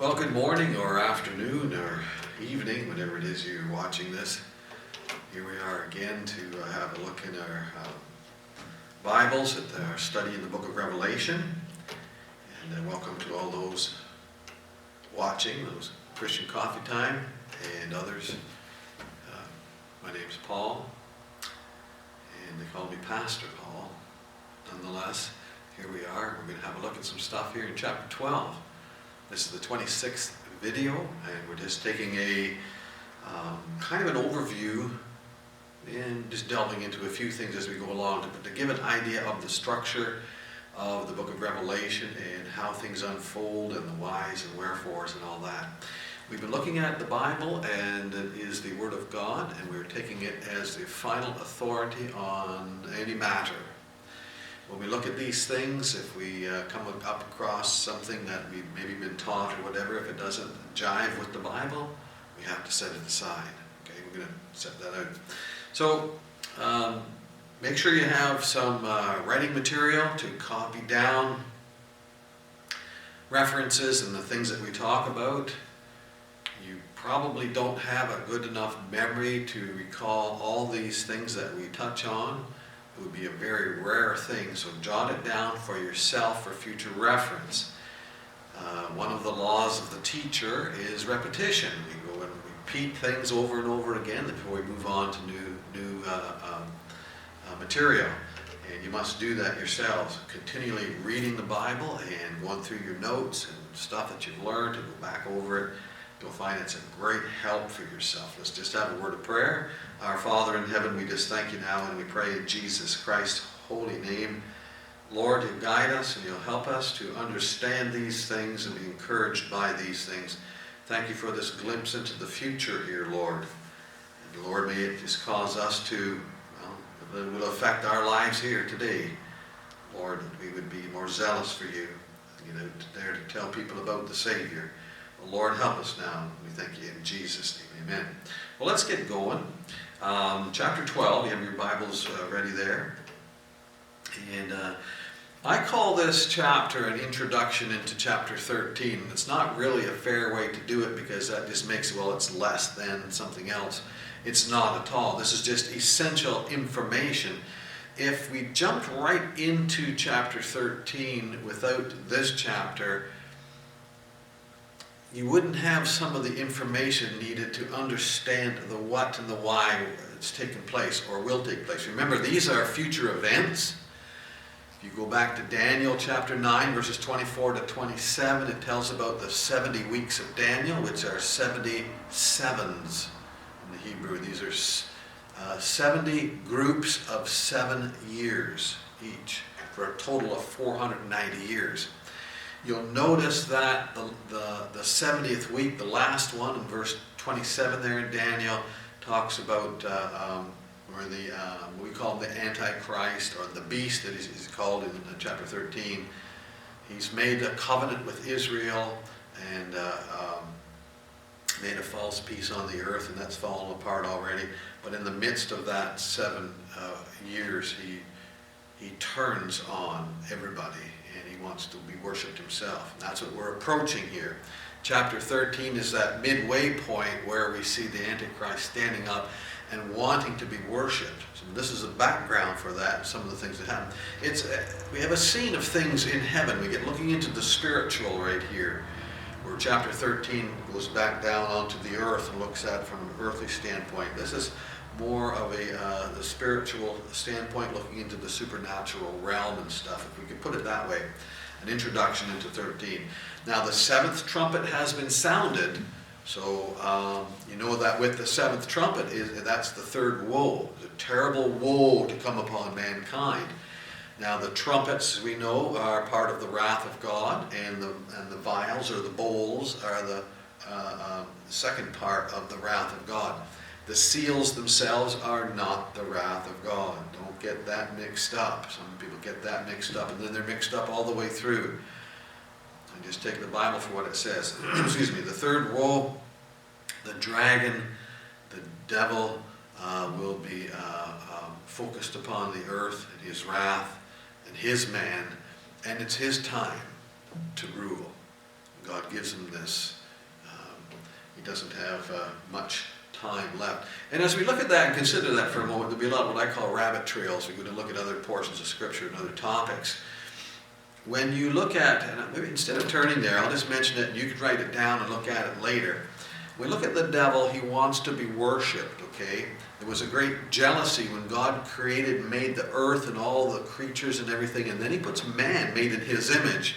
Well, good morning or afternoon or evening, whenever it is you're watching this. Here we are again to have a look in our Bibles at our study in the Book of Revelation. And welcome to all those watching, those Christian Coffee Time and others. My name's Paul, and they call me Pastor Paul. Nonetheless, here we are. We're going to have a look at some stuff here in chapter 12. This is the 26th video, and we're just taking a kind of an overview and just delving into a few things as we go along to give an idea of the structure of the Book of Revelation and how things unfold and the whys and wherefores and all that. We've been looking at the Bible, and it is the Word of God, and we're taking it as the final authority on any matter. When we look at these things, if we come up across something that we've maybe been taught or whatever, if it doesn't jive with the Bible, we have to set it aside. Okay, we're going to set that out. So make sure you have some writing material to copy down references and the things that we talk about. You probably don't have a good enough memory to recall all these things that we touch on. It would be a very rare thing, so jot it down for yourself for future reference. One of the laws of the teacher is repetition. We go and repeat things over and over again before we move on to new material. And you must do that yourselves, continually reading the Bible and going through your notes and stuff that you've learned and go back over it. You'll find it's a great help for yourself. Let's just have a word of prayer. Our Father in heaven, we just thank you now, and we pray in Jesus Christ's holy name. Lord, you guide us and you'll help us to understand these things and be encouraged by these things. Thank you for this glimpse into the future here, Lord. And Lord, may it just cause us to, well, it will affect our lives here today. Lord, that we would be more zealous for you, there to tell people about the Savior. Lord, help us now. We thank you in Jesus' name. Amen. Well, let's get going. Chapter 12, you have your Bibles ready there. And I call this chapter an introduction into chapter 13. It's not really a fair way to do it because that just makes, well, it's less than something else. It's not at all. This is just essential information. If we jumped right into chapter 13 without this chapter, you wouldn't have some of the information needed to understand the what and the why it's taken place or will take place. Remember, these are future events. If you go back to Daniel chapter 9, verses 24 to 27, it tells about the 70 weeks of Daniel, which are 77s in the Hebrew. These are 70 groups of 7 years each, for a total of 490 years. You'll notice that the 70th week, the last one, in verse 27 there in Daniel, talks about what we call the Antichrist, or the beast that is called in chapter 13. He's made a covenant with Israel and made a false peace on the earth, and that's fallen apart already. But in the midst of that 7 years, he turns on everybody. And he wants to be worshipped himself. And that's what we're approaching here. Chapter 13 is that midway point where we see the Antichrist standing up and wanting to be worshipped. So this is a background for that and some of the things that happen. We have a scene of things in heaven. We get looking into the spiritual right here, where chapter 13 goes back down onto the earth and looks at it from an earthly standpoint. This is more of a spiritual standpoint, looking into the supernatural realm and stuff, if we could put it that way. An introduction into 13. Now the seventh trumpet has been sounded, so you know that with the seventh trumpet, that's the third woe, the terrible woe to come upon mankind. Now the trumpets, we know, are part of the wrath of God, and the vials, or the bowls, are the second part of the wrath of God. The seals themselves are not the wrath of God. Don't get that mixed up. Some people get that mixed up, and then they're mixed up all the way through. And just take the Bible for what it says. Excuse me. The third woe, the dragon, the devil will be focused upon the earth and his wrath and his man, and it's his time to rule. God gives him this. He doesn't have much time left. And as we look at that and consider that for a moment, there'll be a lot of what I call rabbit trails. We're going to look at other portions of Scripture and other topics. When you look at, and maybe instead of turning there, I'll just mention it, and you can write it down and look at it later. When we look at the devil, he wants to be worshipped, okay? There was a great jealousy when God created and made the earth and all the creatures and everything, and then he puts man made in his image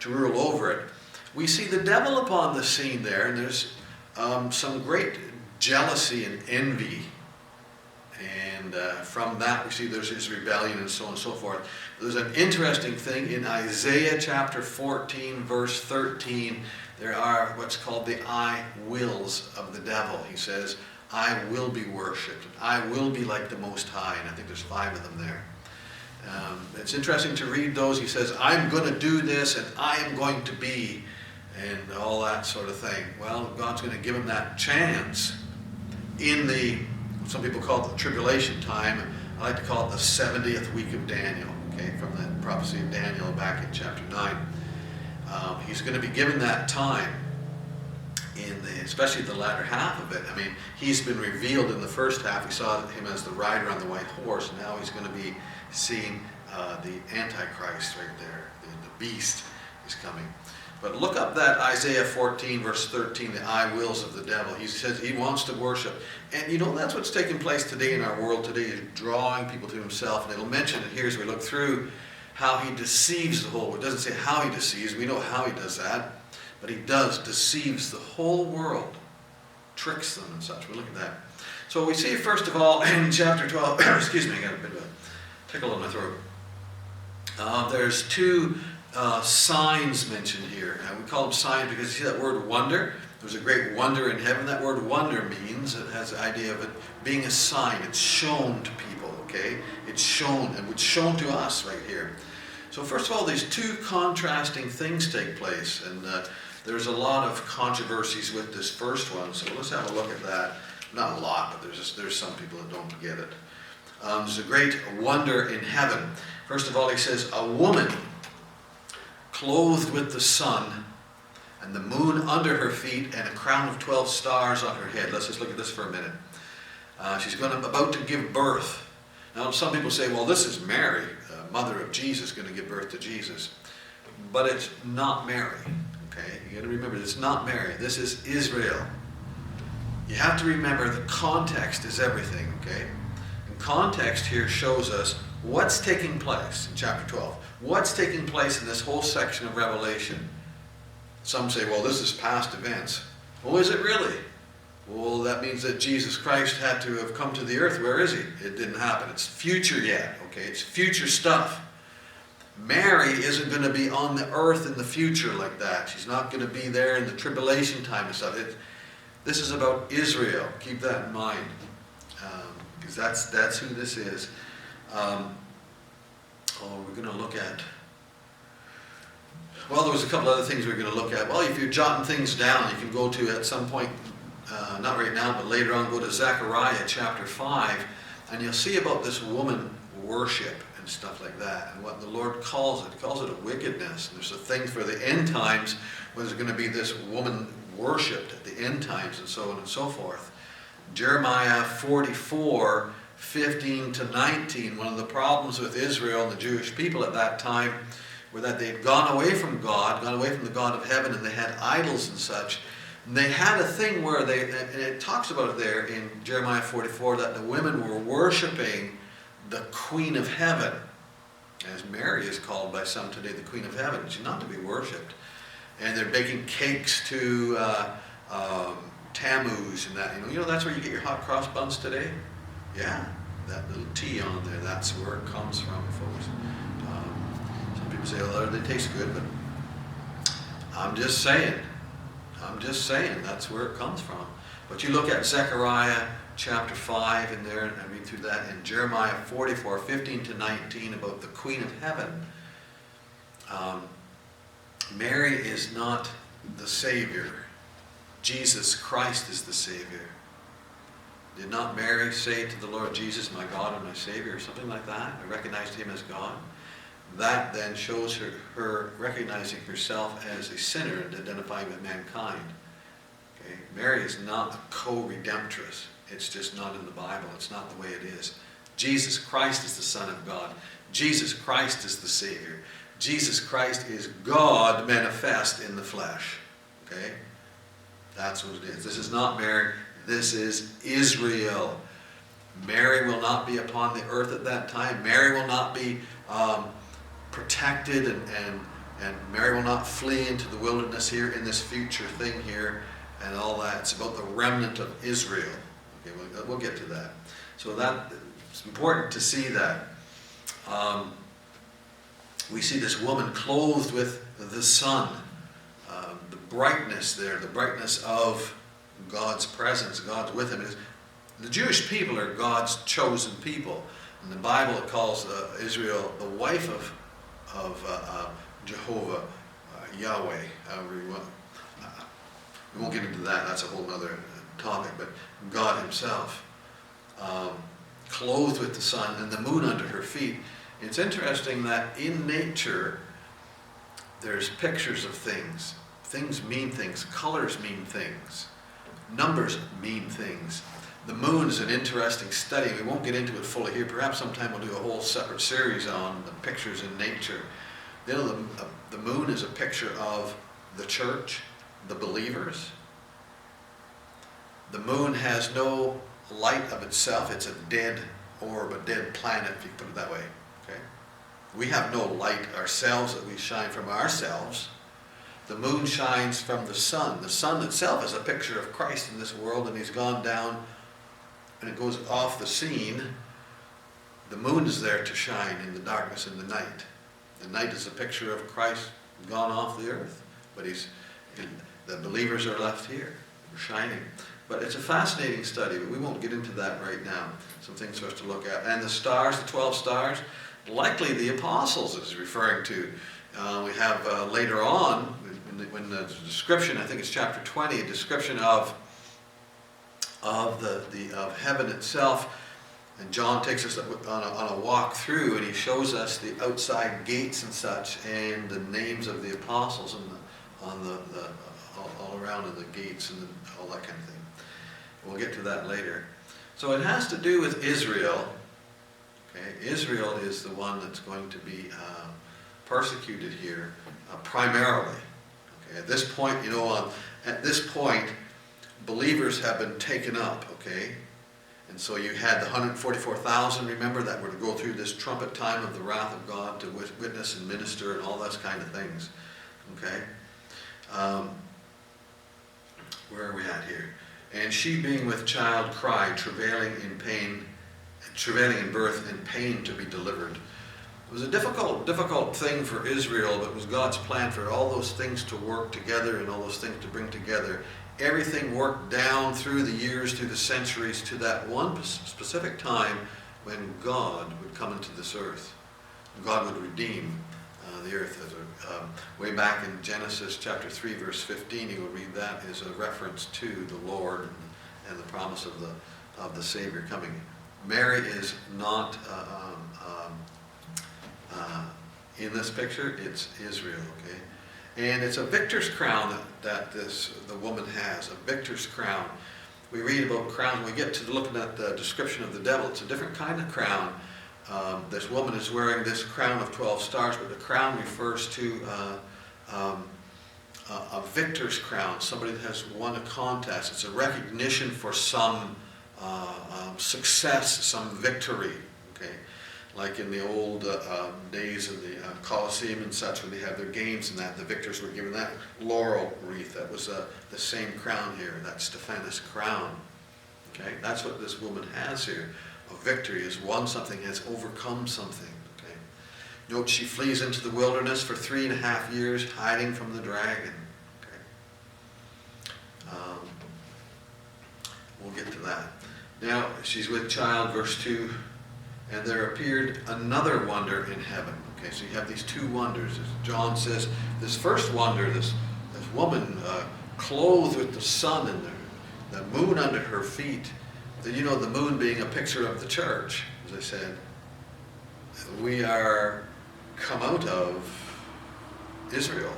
to rule over it. We see the devil upon the scene there, and there's some great jealousy and envy, and from that we see there's his rebellion and so on and so forth. There's an interesting thing in Isaiah chapter 14 verse 13. There are what's called the I wills of the devil. He says, I will be worshipped, I will be like the Most High, and I think there's 5 of them there. It's interesting to read those. He says, I'm going to do this and I am going to be, and all that sort of thing. Well, God's going to give him that chance in the, some people call it the tribulation time. I like to call it the 70th week of Daniel, okay, from the prophecy of Daniel back in chapter 9. He's going to be given that time, in the, especially the latter half of it. I mean, he's been revealed in the first half. We saw him as the rider on the white horse. Now he's going to be seeing the Antichrist right there. The beast is coming. But look up that Isaiah 14 verse 13, the I wills of the devil. He says he wants to worship. And you know, that's what's taking place today in our world today, is drawing people to himself. And it'll mention it here as we look through how he deceives the whole world. It doesn't say how he deceives. We know how he does that. But he does, deceives the whole world, tricks them and such. We'll look at that. So we see, first of all, in chapter 12, excuse me, I got a bit of a tickle in my throat. There's 2 signs mentioned here. We call them signs because you see that word wonder? There's a great wonder in heaven. That word wonder means, it has the idea of it being a sign. It's shown to people, okay? It's shown, and it's shown to us right here. So first of all, these 2 contrasting things take place, and there's a lot of controversies with this first one, so let's have a look at that. Not a lot, but there's some people that don't get it. There's a great wonder in heaven. First of all, he says, a woman clothed with the sun, and the moon under her feet, and a crown of 12 stars on her head. Let's just look at this for a minute. She's about to give birth. Now, some people say, well, this is Mary, mother of Jesus, going to give birth to Jesus. But it's not Mary. Okay, you got to remember, it's not Mary. This is Israel. You have to remember the context is everything, okay? And context here shows us what's taking place in chapter 12. What's taking place in this whole section of Revelation? Some say, well, this is past events. Oh, is it really? Well, that means that Jesus Christ had to have come to the earth. Where is he? It didn't happen. It's future yet, okay? It's future stuff. Mary isn't going to be on the earth in the future like that. She's not going to be there in the tribulation time and stuff. This is about Israel. Keep that in mind, because that's who this is. We're going to look at... Well, there was a couple other things we're going to look at. Well, if you're jotting things down, you can go to, at some point, not right now, but later on, go to Zechariah chapter 5, and you'll see about this woman worship and stuff like that, and what the Lord calls it. He calls it a wickedness. And there's a thing for the end times where there's going to be this woman worshipped at the end times, and so on and so forth. Jeremiah 44, 15 to 19, one of the problems with Israel and the Jewish people at that time were that they had gone away from God, gone away from the God of heaven, and they had idols and such. And they had a thing where they, and it talks about it there in Jeremiah 44, that the women were worshiping the Queen of Heaven, as Mary is called by some today, the Queen of Heaven. She's not to be worshipped. And they're baking cakes to Tammuz and that. You know that's where you get your hot cross buns today? Yeah, that little T on there, that's where it comes from, folks. Some people say, oh, they taste good, but I'm just saying, that's where it comes from. But you look at Zechariah chapter 5 in there, and I read through that, in Jeremiah 44, 15 to 19, about the Queen of Heaven. Mary is not the Savior. Jesus Christ is the Savior. Did not Mary say to the Lord Jesus, my God and my Savior, or something like that? I recognized him as God. That then shows her recognizing herself as a sinner and identifying with mankind. Okay? Mary is not a co-redemptress. It's just not in the Bible. It's not the way it is. Jesus Christ is the Son of God. Jesus Christ is the Savior. Jesus Christ is God manifest in the flesh. Okay? That's what it is. This is not Mary. This is Israel. Mary will not be upon the earth at that time. Mary will not be protected, and Mary will not flee into the wilderness here in this future thing here and all that. It's about the remnant of Israel. Okay, we'll get to that. So that it's important to see that. We see this woman clothed with the sun, the brightness there, the brightness of God's presence, God's with him. The Jewish people are God's chosen people. In the Bible it calls Israel the wife of Jehovah, Yahweh, however you want. We won't get into that, that's a whole other topic, but God himself, clothed with the sun and the moon under her feet. It's interesting that in nature there's pictures of things. Things mean things, colors mean things, numbers mean things. The moon is an interesting study. We won't get into it fully here. Perhaps sometime we'll do a whole separate series on the pictures in nature. You know, the moon is a picture of the church, the believers. The moon has no light of itself. It's a dead orb, a dead planet, if you put it that way. Okay? We have no light ourselves that we shine from ourselves. The moon shines from the sun. The sun itself is a picture of Christ in this world, and he's gone down and it goes off the scene. The moon is there to shine in the darkness in the night. The night is a picture of Christ gone off the earth, but the believers are left here, shining. But it's a fascinating study, but we won't get into that right now. Some things for us to look at. And the stars, the 12 stars, likely the apostles is referring to. We have later on, when the description, I think it's chapter 20, a description of heaven itself, and John takes us on a walk through, and he shows us the outside gates and such, and the names of the apostles and all around in the gates and all that kind of thing. We'll get to that later. So it has to do with Israel. Okay? Israel is the one that's going to be persecuted here primarily. Okay? At this point, believers have been taken up, okay? And so you had the 144,000, remember, that were to go through this trumpet time of the wrath of God to witness and minister and all those kind of things, okay? Where are we at here? And she being with child cried, travailing in birth and pain to be delivered. It was a difficult thing for Israel, but it was God's plan for all those things to work together and all those things to bring together. Everything worked down through the years, through the centuries, to that one specific time when God would come into this earth. God would redeem the earth. Way back in Genesis chapter 3, verse 15, you will read that as a reference to the Lord and the promise of the Savior coming. Mary is not in this picture. It's Israel, okay? And it's a victor's crown that the woman has, a victor's crown. We read about crowns. We get to looking at the description of the devil. It's a different kind of crown. This woman is wearing this crown of 12 stars, but the crown refers to a victor's crown, somebody that has won a contest. It's a recognition for some success, some victory, okay? Like in the old days of the Colosseum and such, when they had their games and that, the victors were given that laurel wreath. That was the same crown here, that Stephanus crown. Okay, that's what this woman has here. A victory has won something, has overcome something. Okay, note she flees into the wilderness for 3.5 years, hiding from the dragon. Okay, we'll get to that. Now she's with child, verse 2. And there appeared another wonder in heaven. Okay, so you have these two wonders. As John says, this first wonder, this woman clothed with the sun and the moon under her feet. You know, the moon being a picture of the church, as I said. We are come out of Israel,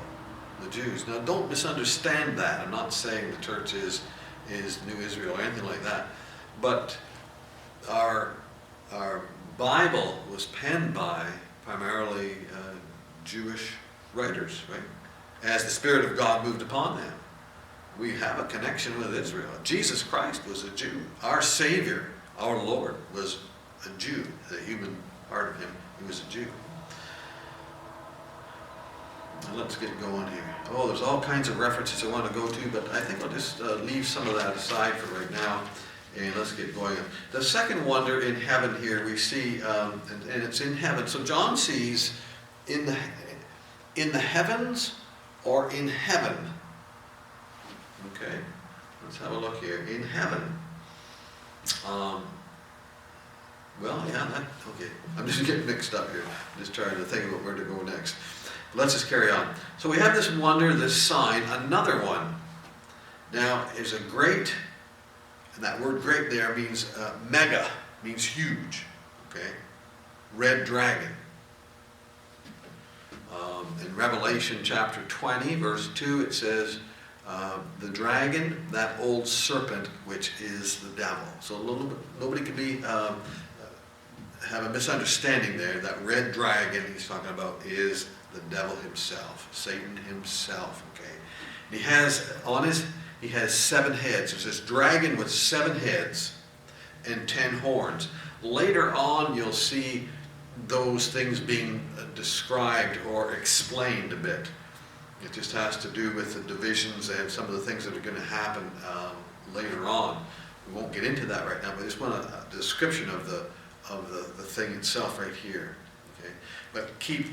the Jews. Now, don't misunderstand that. I'm not saying the church is New Israel or anything like that. But our Bible was penned by primarily Jewish writers, right? As the Spirit of God moved upon them. We have a connection with Israel. Jesus Christ was a Jew. Our Savior, our Lord, was a Jew. The human part of him, he was a Jew. Now let's get going here. Oh, there's all kinds of references I want to go to, but I think I'll just leave some of that aside for right now, and let's get going. The second wonder in heaven here we see, and it's in heaven. So John sees in the heavens or in heaven. Okay, let's have a look here. In heaven. Well, yeah, okay. I'm just getting mixed up here. I'm just trying to think about where to go next. Let's just carry on. So we have this wonder, this sign, another one. Now, it's a great, and that word great there means mega, means huge, okay? Red dragon. In Revelation chapter 20, verse 2, it says, the dragon, that old serpent, which is the devil. So nobody can be have a misunderstanding there. That red dragon he's talking about is the devil himself, Satan himself. Okay, and he has seven heads. There's this dragon with seven heads and 10 horns. Later on, you'll see those things being described or explained a bit. It just has to do with the divisions and some of the things that are going to happen later on. We won't get into that right now, but I just want a description of the thing itself right here. Okay? But keep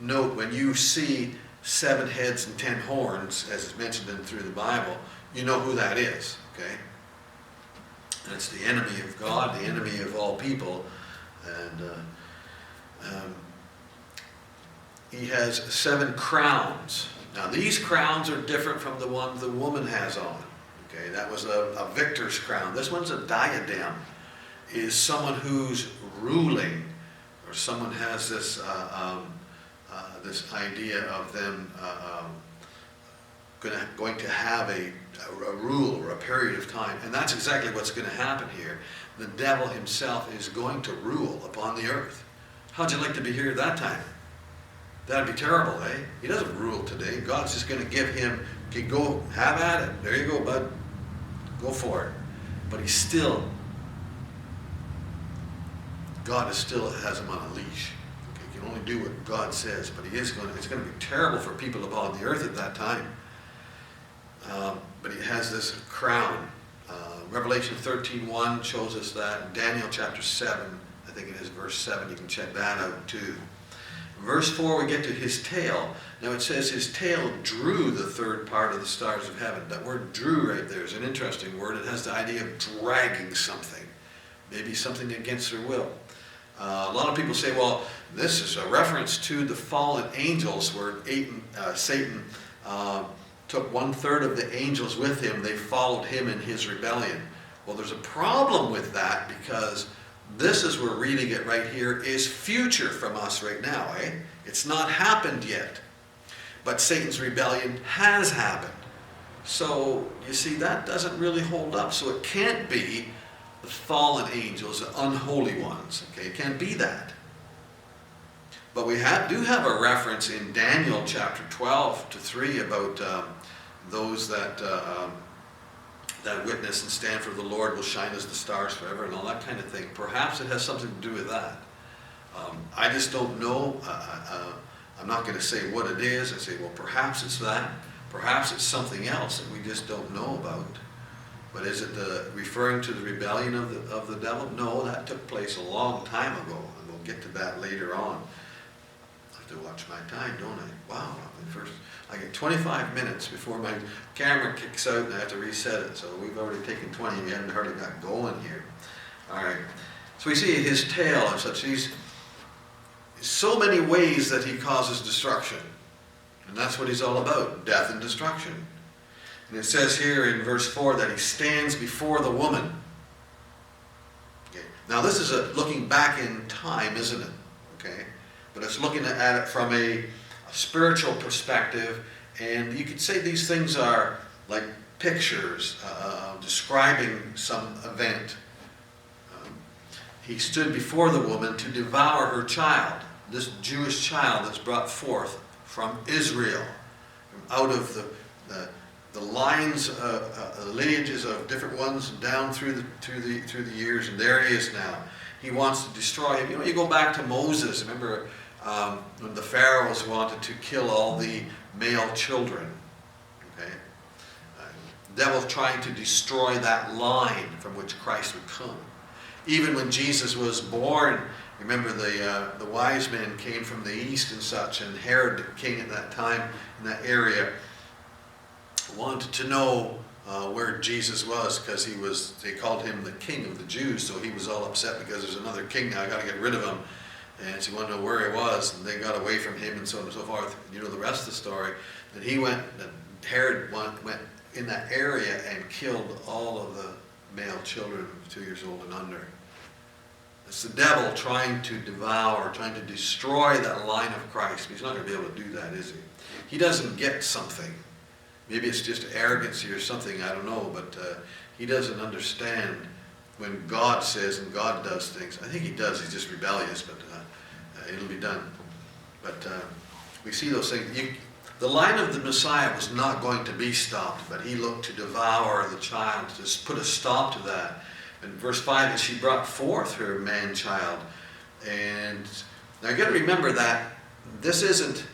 note, when you see seven heads and 10 horns, as is mentioned through the Bible, you know who that is. Okay? And it's the enemy of God, the enemy of all people. And he has seven crowns. Now, these crowns are different from the one the woman has on. Okay, that was a victor's crown. This one's a diadem. It is someone who's ruling, or someone has this this idea of them going to have a rule or a period of time, and that's exactly what's going to happen here. The devil himself is going to rule upon the earth. How'd you like to be here at that time? That'd be terrible, eh? He doesn't rule today. God's just going to give him, okay, go have at it. There you go, bud. Go for it. But God has him on a leash. Okay, he can only do what God says, but it's going to be terrible for people upon the earth at that time. But he has this crown. Revelation 13:1 shows us that. Daniel chapter 7, I think it is verse 7, you can check that out too. Verse 4, we get to his tail. Now it says his tail drew the third part of the stars of heaven. That word drew right there is an interesting word. It has the idea of dragging something, maybe something against their will. A lot of people say, well, this is a reference to the fallen angels where Satan took 1/3 of the angels with him. They followed him in his rebellion. Well, there's a problem with that because this, as we're reading it right here, is future from us right now, eh? It's not happened yet. But Satan's rebellion has happened. So, you see, that doesn't really hold up. So it can't be the fallen angels, the unholy ones, okay? It can't be that. But we do have a reference in Daniel chapter 12:3 about those that witness and stand for the Lord will shine as the stars forever and all that kind of thing. Perhaps it has something to do with that. I just don't know. I'm not going to say what it is. I say, well, perhaps it's that. Perhaps it's something else that we just don't know about. But is it referring to the rebellion of the devil? No, that took place a long time ago, and we'll get to that later on. I have to watch my time, don't I? Wow, I get 25 minutes before my camera kicks out and I have to reset it. So we've already taken 20 and we haven't hardly got going here. All right. So we see his tail and such. He's so many ways that he causes destruction. And that's what he's all about, death and destruction. And it says here in verse 4 that he stands before the woman. Okay. Now this is looking back in time, isn't it? Okay. but it's looking at it from a spiritual perspective. And you could say these things are like pictures describing some event. He stood before the woman to devour her child, this Jewish child that's brought forth from Israel, from out of the lines, lineages of different ones, down through the years, and there he is now. He wants to destroy him. You know, you go back to Moses. Remember when the pharaohs wanted to kill all the male children. Okay, the devil trying to destroy that line from which Christ would come. Even when Jesus was born, remember the wise men came from the east and such, and Herod, the king at that time in that area, wanted to know where Jesus was, because he was, they called him the king of the Jews, so he was all upset because there's another king now, I got to get rid of him. And so he wanted to know where he was, and they got away from him and so on and so forth. You know the rest of the story. That he went, that Herod went in that area and killed all of the male children 2 years old and under. It's the devil trying to devour, trying to destroy that line of Christ. He's not going to be able to do that, is he? He doesn't get something. Maybe it's just arrogancy or something, I don't know, but he doesn't understand when God says and God does things. I think he does, he's just rebellious, but it'll be done. But we see those things. The line of the Messiah was not going to be stopped, but he looked to devour the child, to put a stop to that. In verse 5, and she brought forth her man-child. And now you've got to remember that this isn't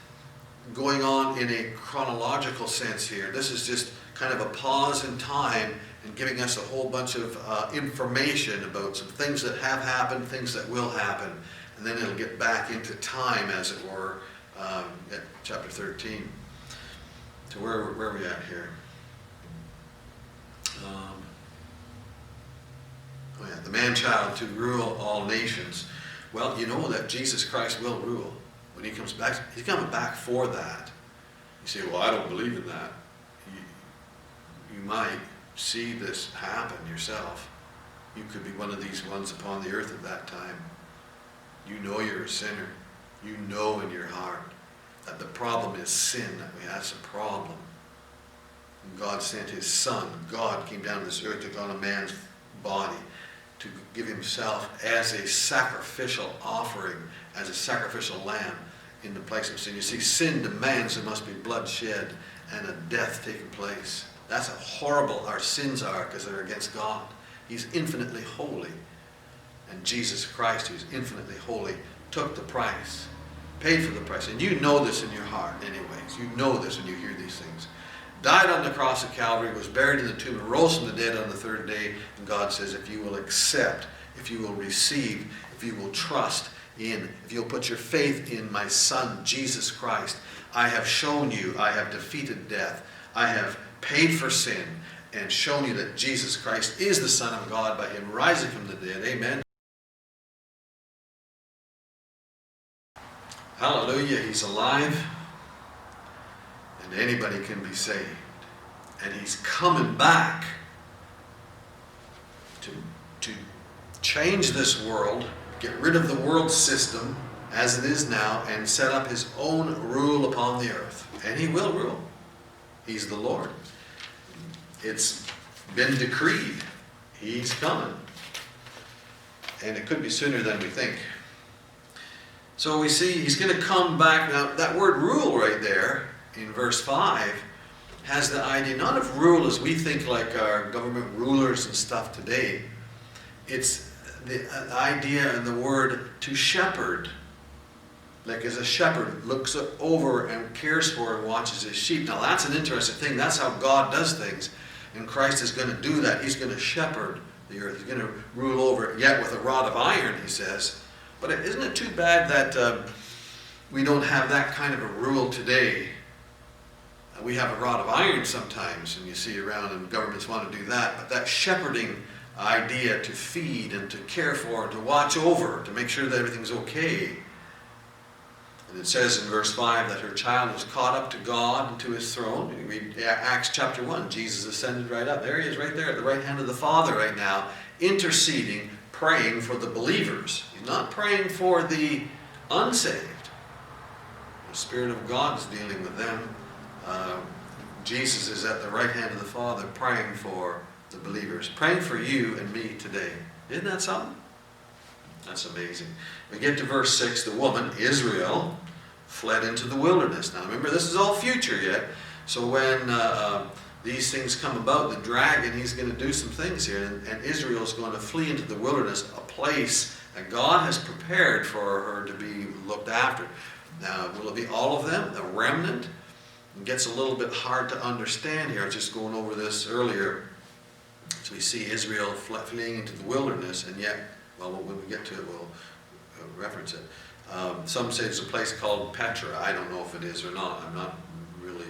going on in a chronological sense here. This is just kind of a pause in time and giving us a whole bunch of information about some things that have happened, things that will happen. And then it'll get back into time, as it were, at chapter 13. So where are we at here? The man-child to rule all nations. Well, you know that Jesus Christ will rule. When he comes back, he's coming back for that. You say, well, I don't believe in that. You might see this happen yourself. You could be one of these ones upon the earth at that time. You know you're a sinner. You know in your heart that the problem is sin. That's a problem. And God sent his son. God came down to this earth, took on a man's body, to give himself as a sacrificial offering, as a sacrificial lamb in the place of sin. You see, sin demands there must be bloodshed and a death taking place. That's how horrible our sins are, because they're against God. He's infinitely holy. And Jesus Christ, who's infinitely holy, took the price, paid for the price. And you know this in your heart anyways. You know this when you hear these things. Died on the cross at Calvary, was buried in the tomb, and rose from the dead on the third day. And God says, if you will accept, if you will receive, if you will trust in, if you'll put your faith in my Son, Jesus Christ, I have shown you, I have defeated death, I have paid for sin, and shown you that Jesus Christ is the Son of God by him rising from the dead. Amen. Hallelujah, he's alive. And anybody can be saved. And he's coming back to change this world, get rid of the world system as it is now, and set up his own rule upon the earth. And he will rule. He's the Lord. It's been decreed. He's coming. And it could be sooner than we think. So we see he's going to come back. Now, that word rule right there, in verse 5, has the idea not of rule as we think like our government rulers and stuff today. It's the idea and the word to shepherd. Like as a shepherd looks over and cares for and watches his sheep. Now that's an interesting thing. That's how God does things. And Christ is going to do that. He's going to shepherd the earth. He's going to rule over it, yet with a rod of iron, he says. But isn't it too bad that we don't have that kind of a rule today? We have a rod of iron sometimes, and you see around, and governments want to do that. But that shepherding idea to feed and to care for and to watch over, to make sure that everything's okay. And it says in verse 5 that her child was caught up to God and to his throne. You read Acts chapter 1, Jesus ascended right up. There he is right there at the right hand of the Father right now, interceding, praying for the believers. He's not praying for the unsaved. The Spirit of God's dealing with them. Jesus is at the right hand of the Father praying for the believers, praying for you and me today. Isn't that something? That's amazing. We get to verse 6. The woman, Israel, fled into the wilderness. Now remember, this is all future yet. So when these things come about, the dragon, he's going to do some things here. And Israel's going to flee into the wilderness, a place that God has prepared for her to be looked after. Now, will it be all of them? The remnant? It gets a little bit hard to understand here. I was just going over this earlier. So we see Israel fleeing into the wilderness, and yet, well, when we get to it, we'll reference it. Some say it's a place called Petra. I don't know if it is or not. I'm not really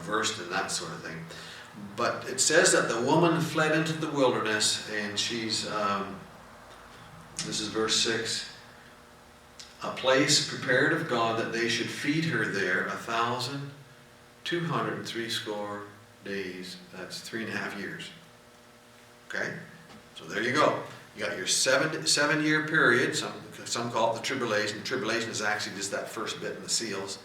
versed in that sort of thing. But it says that the woman fled into the wilderness, and she's, this is verse 6, a place prepared of God that they should feed her there 1,260 days. That's 3.5 years. Okay? So there you go. You got your seven-year period. Some call it the tribulation. Tribulation is actually just that first bit in the seals.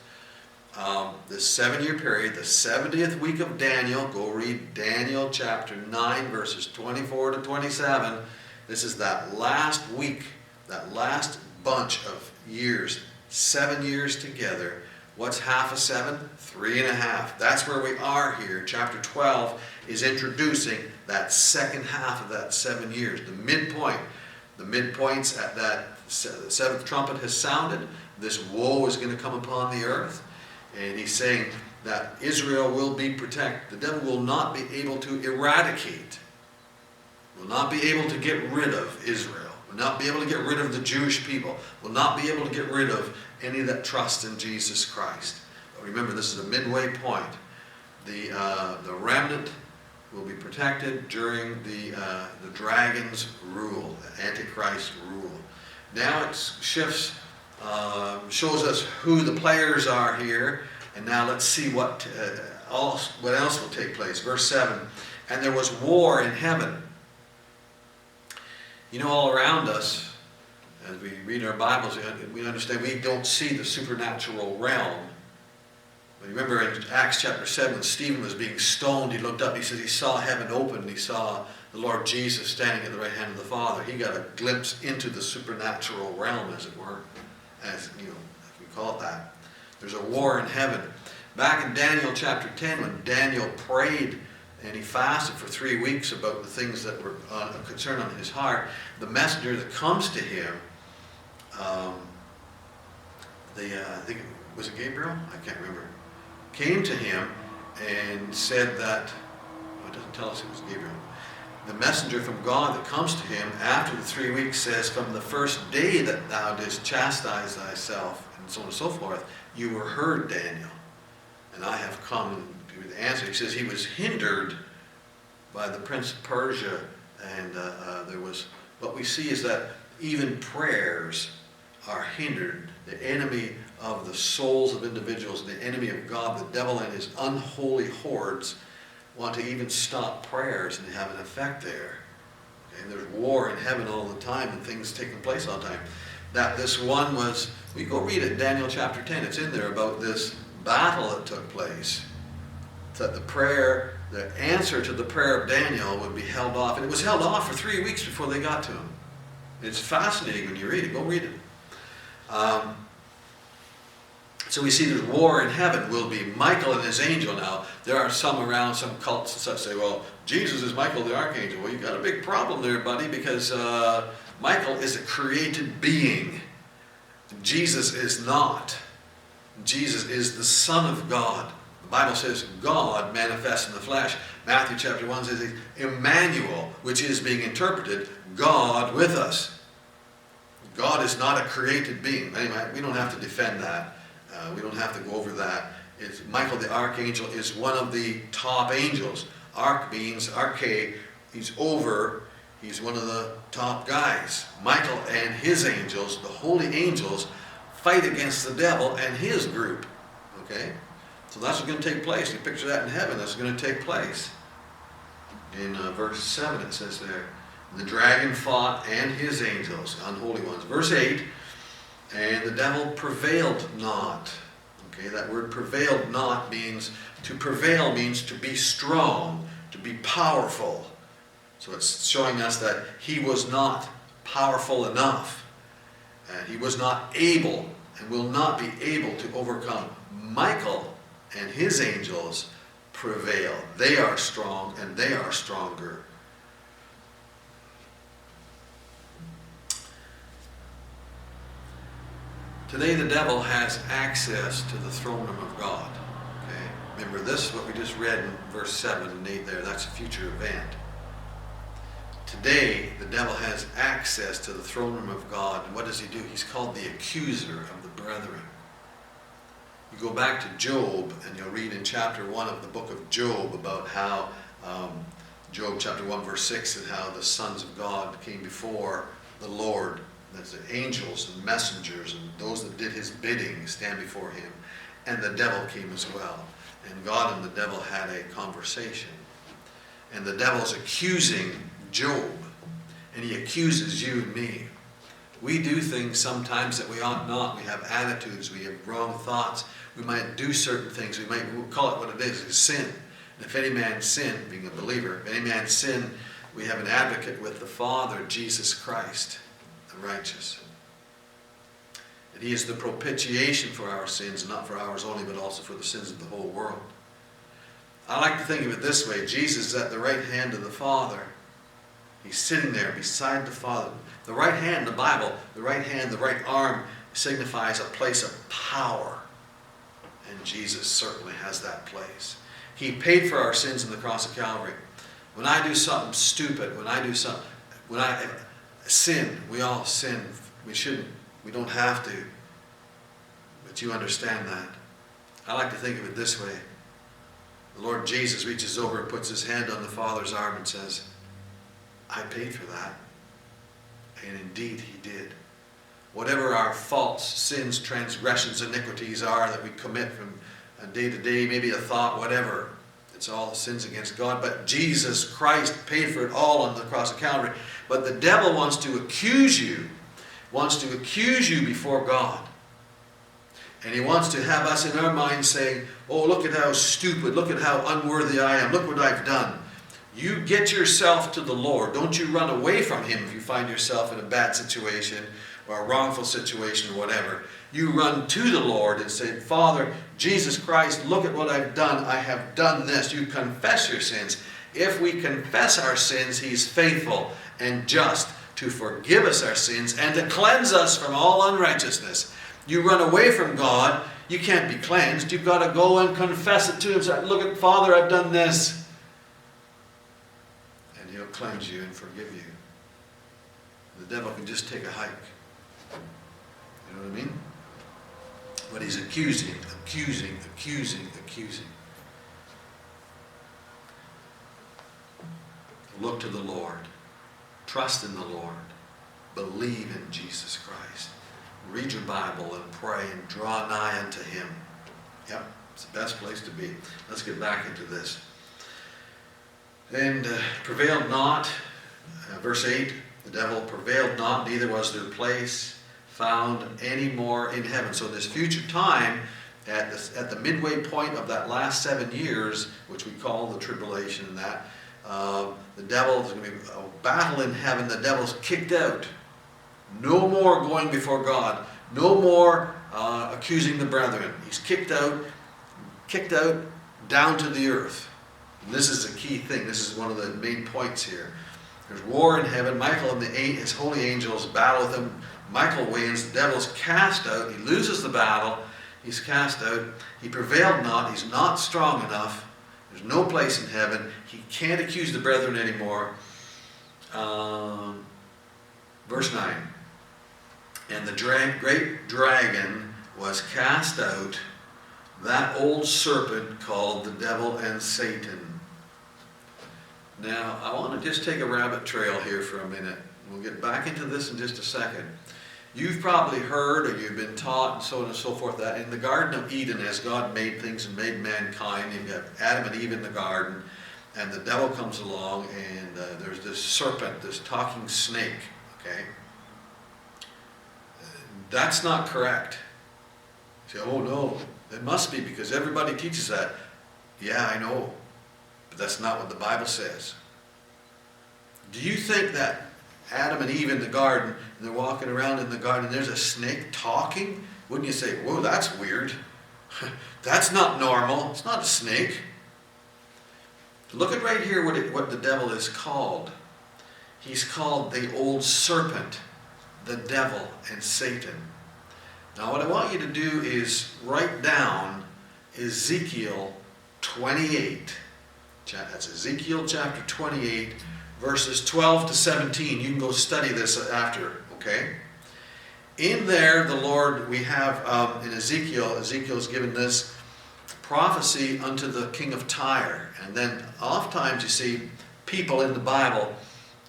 This 7-year period, the 70th week of Daniel. Go read Daniel chapter 9, verses 24 to 27. This is that last week, that last bunch of years, 7 years together. What's half of 7? 3.5. That's where we are here. Chapter 12 is introducing that second half of that 7 years, the midpoint. The midpoint's at that seventh trumpet has sounded. This woe is going to come upon the earth. And he's saying that Israel will be protected. The devil will not be able to eradicate, will not be able to get rid of Israel, will not be able to get rid of the Jewish people, will not be able to get rid of any that trust in Jesus Christ. But remember, this is a midway point. The remnant will be protected during the dragon's rule, the Antichrist's rule. Now it shifts, shows us who the players are here, and now let's see what else will take place. Verse 7, and there was war in heaven. You know, all around us, as we read our Bibles, we understand we don't see the supernatural realm. But remember in Acts chapter 7, when Stephen was being stoned, he looked up, he said he saw heaven open, and he saw the Lord Jesus standing at the right hand of the Father. He got a glimpse into the supernatural realm, as it were, as you know, if we call it that. There's a war in heaven. Back in Daniel chapter 10, when Daniel prayed and he fasted for 3 weeks about the things that were a concern on his heart, the messenger that comes to him, I think it was Gabriel? I can't remember. Came to him and said that, well, it doesn't tell us it was Gabriel. The messenger from God that comes to him after the 3 weeks says, from the first day that thou didst chastise thyself, and so on and so forth, you were heard, Daniel. And I have come to answer. He says he was hindered by the prince of Persia, and there was, what we see is that even prayers are hindered. The enemy of the souls of individuals, the enemy of God, the devil and his unholy hordes want to even stop prayers and have an effect there. Okay? And there's war in heaven all the time and things taking place all the time. That this one was, we go read it, Daniel chapter 10, it's in there about this battle that took place. That the prayer, the answer to the prayer of Daniel would be held off. And it was held off for 3 weeks before they got to him. It's fascinating when you read it. Go read it. So we see there's war in heaven will be Michael and his angel. Now, there are some around, some cults and such say, well, Jesus is Michael the archangel. Well, you've got a big problem there, buddy, because Michael is a created being. Jesus is not. Jesus is the Son of God. The Bible says God manifests in the flesh. Matthew chapter 1 says Emmanuel, which is being interpreted, God with us. God is not a created being. Anyway, we don't have to defend that. We don't have to go over that. It's Michael the Archangel is one of the top angels. Arch means arche. He's over. He's one of the top guys. Michael and his angels, the holy angels, fight against the devil and his group. Okay? So that's what's going to take place. You picture that in heaven. That's going to take place. In verse 7 it says there, the dragon fought and his angels, unholy ones. Verse 8, and the devil prevailed not. Okay, that word prevailed not means, to prevail means to be strong, to be powerful. So it's showing us that he was not powerful enough, and he was not able and will not be able to overcome. Michael and his angels prevail. They are strong and they are stronger. Today the devil has access to the throne room of God. Okay? Remember this, what we just read in verse 7 and 8 there, that's a future event. Today the devil has access to the throne room of God. And what does he do? He's called the accuser of the brethren. You go back to Job and you'll read in chapter 1 of the book of Job about how, Job chapter 1 verse 6, and how the sons of God came before the Lord. That's the angels and messengers and those that did his bidding stand before him. And the devil came as well. And God and the devil had a conversation. And the devil's accusing Job. And he accuses you and me. We do things sometimes that we ought not. We have attitudes. We have wrong thoughts. We might do certain things. We might call it what it is. It's sin. And if any man sin, being a believer, if any man sin, we have an advocate with the Father, Jesus Christ. Righteous. And he is the propitiation for our sins, not for ours only, but also for the sins of the whole world. I like to think of it this way. Jesus is at the right hand of the Father. He's sitting there beside the Father. The right hand, the Bible, the right hand, the right arm signifies a place of power. And Jesus certainly has that place. He paid for our sins on the cross of Calvary. When I do something stupid, when I do something, when I sin, we all sin. We shouldn't. We don't have to. But you understand that. I like to think of it this way. The Lord Jesus reaches over and puts his hand on the Father's arm and says, I paid for that. And indeed he did. Whatever our faults, sins, transgressions, iniquities are that we commit from day to day, maybe a thought, whatever, it's all sins against God, but Jesus Christ paid for it all on the cross of Calvary. But the devil wants to accuse you before God. And he wants to have us in our minds saying, oh, look at how stupid, look at how unworthy I am, look what I've done. You get yourself to the Lord. Don't you run away from him if you find yourself in a bad situation or a wrongful situation or whatever. You run to the Lord and say, Father, Jesus Christ, look at what I've done. I have done this. You confess your sins. If we confess our sins, he's faithful and just to forgive us our sins and to cleanse us from all unrighteousness. You run away from God, you can't be cleansed. You've got to go and confess it to him. Say, look at, Father, I've done this. And he'll cleanse you and forgive you. The devil can just take a hike. You know what I mean? But he's accusing. Look to the Lord. Trust in the Lord. Believe in Jesus Christ. Read your Bible and pray and draw nigh unto him. Yep, it's the best place to be. Let's get back into this. And prevailed not, verse 8, the devil prevailed not, neither was their place found any more in heaven. So this future time, at the midway point of that last 7 years, which we call the tribulation, and that the devil, there's going to be a battle in heaven. The devil's kicked out. No more going before God. No more accusing the brethren. He's kicked out down to the earth. And this is a key thing. This is one of the main points here. There's war in heaven. Michael and his holy angels battle with him. Michael wins, the devil's cast out, he loses the battle, he's cast out, he prevailed not, he's not strong enough, there's no place in heaven, he can't accuse the brethren anymore. Verse 9, and the great dragon was cast out, that old serpent called the devil and Satan. Now, I want to just take a rabbit trail here for a minute. We'll get back into this in just a second. You've probably heard, or you've been taught, and so on and so forth, that in the Garden of Eden, as God made things and made mankind, you've got Adam and Eve in the garden, and the devil comes along, and there's this serpent, this talking snake, okay? That's not correct. You say, oh no, It must be, because everybody teaches that. Yeah, I know, but that's not what the Bible says. Do you think that Adam and Eve in the garden, and they're walking around in the garden, and there's a snake talking? Wouldn't you say, whoa, that's weird. That's not normal. It's not a snake. Look at right here what the devil is called. He's called the old serpent, the devil, and Satan. Now what I want you to do is write down Ezekiel 28. That's Ezekiel chapter 28, verses 12 to 17. You can go study this after, okay? In there, the Lord, we have in Ezekiel, Ezekiel's given this prophecy unto the king of Tyre. And then oftentimes you see people in the Bible,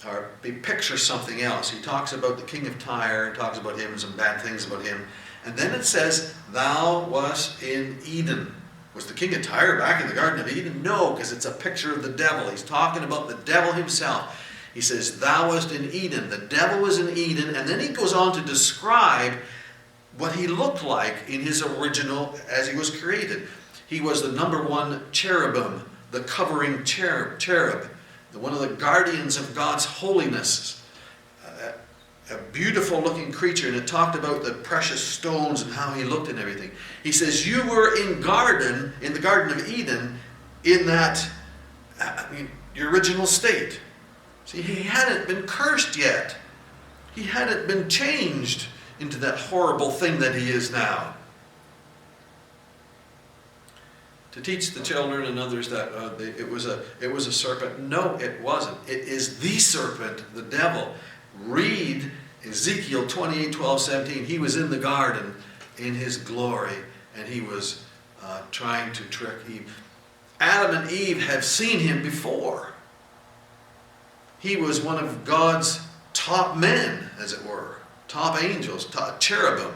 or they picture something else. He talks about the king of Tyre, and talks about him and some bad things about him. And then it says, thou wast in Eden. Was the king of Tyre back in the Garden of Eden? No, because it's a picture of the devil. He's talking about the devil himself. He says, thou wast in Eden. The devil was in Eden. And then he goes on to describe what he looked like in his original, as he was created. He was the number one cherubim, the covering cherub, one of the guardians of God's holiness. A beautiful looking creature, and it talked about the precious stones and how he looked and everything. He says, you were in the Garden of Eden, in that, your original state. See, he hadn't been cursed yet. He hadn't been changed into that horrible thing that he is now. To teach the children and others that it was a serpent. No, it wasn't. It is the serpent, the devil. Read Ezekiel 28, 12, 17. He was in the garden in his glory, and he was trying to trick Eve. Adam and Eve have seen him before. He was one of God's top men, as it were. Top angels, top cherubim.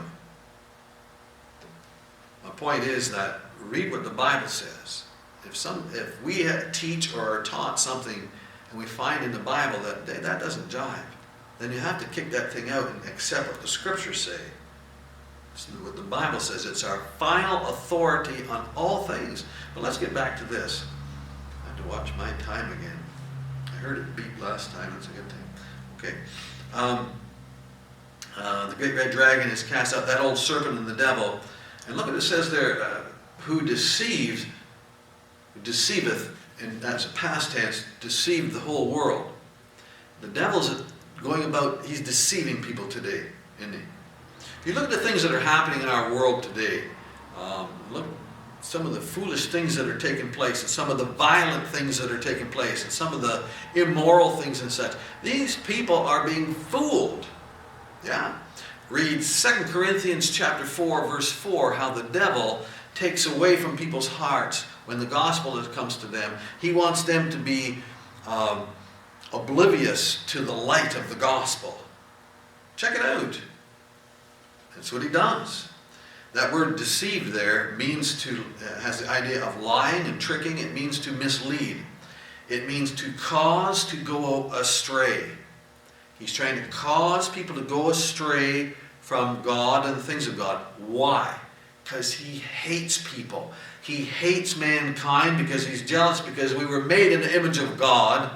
My point is that read what the Bible says. If we teach or are taught something and we find in the Bible that doesn't jive, then you have to kick that thing out and accept what the Scriptures say. So what the Bible says, it's our final authority on all things. But let's get back to this. I have to watch my time again. I heard it beep last time. That's a good thing. Okay. The great red dragon is cast out, that old serpent and the devil. And look what it says there. Who deceiveth, and that's a past tense, deceived the whole world. The devil's going about, he's deceiving people today, isn't he? If you look at the things that are happening in our world today, look at some of the foolish things that are taking place, and some of the violent things that are taking place, and some of the immoral things and such. These people are being fooled. Yeah? Read 2 Corinthians chapter 4, verse 4, how the devil takes away from people's hearts when the gospel comes to them. He wants them to be oblivious to the light of the gospel. Check it out. That's what he does. That word deceived there means has the idea of lying and tricking. It means to mislead. It means to cause to go astray. He's trying to cause people to go astray from God and the things of God. Why? Because he hates people. He hates mankind because he's jealous, because we were made in the image of God.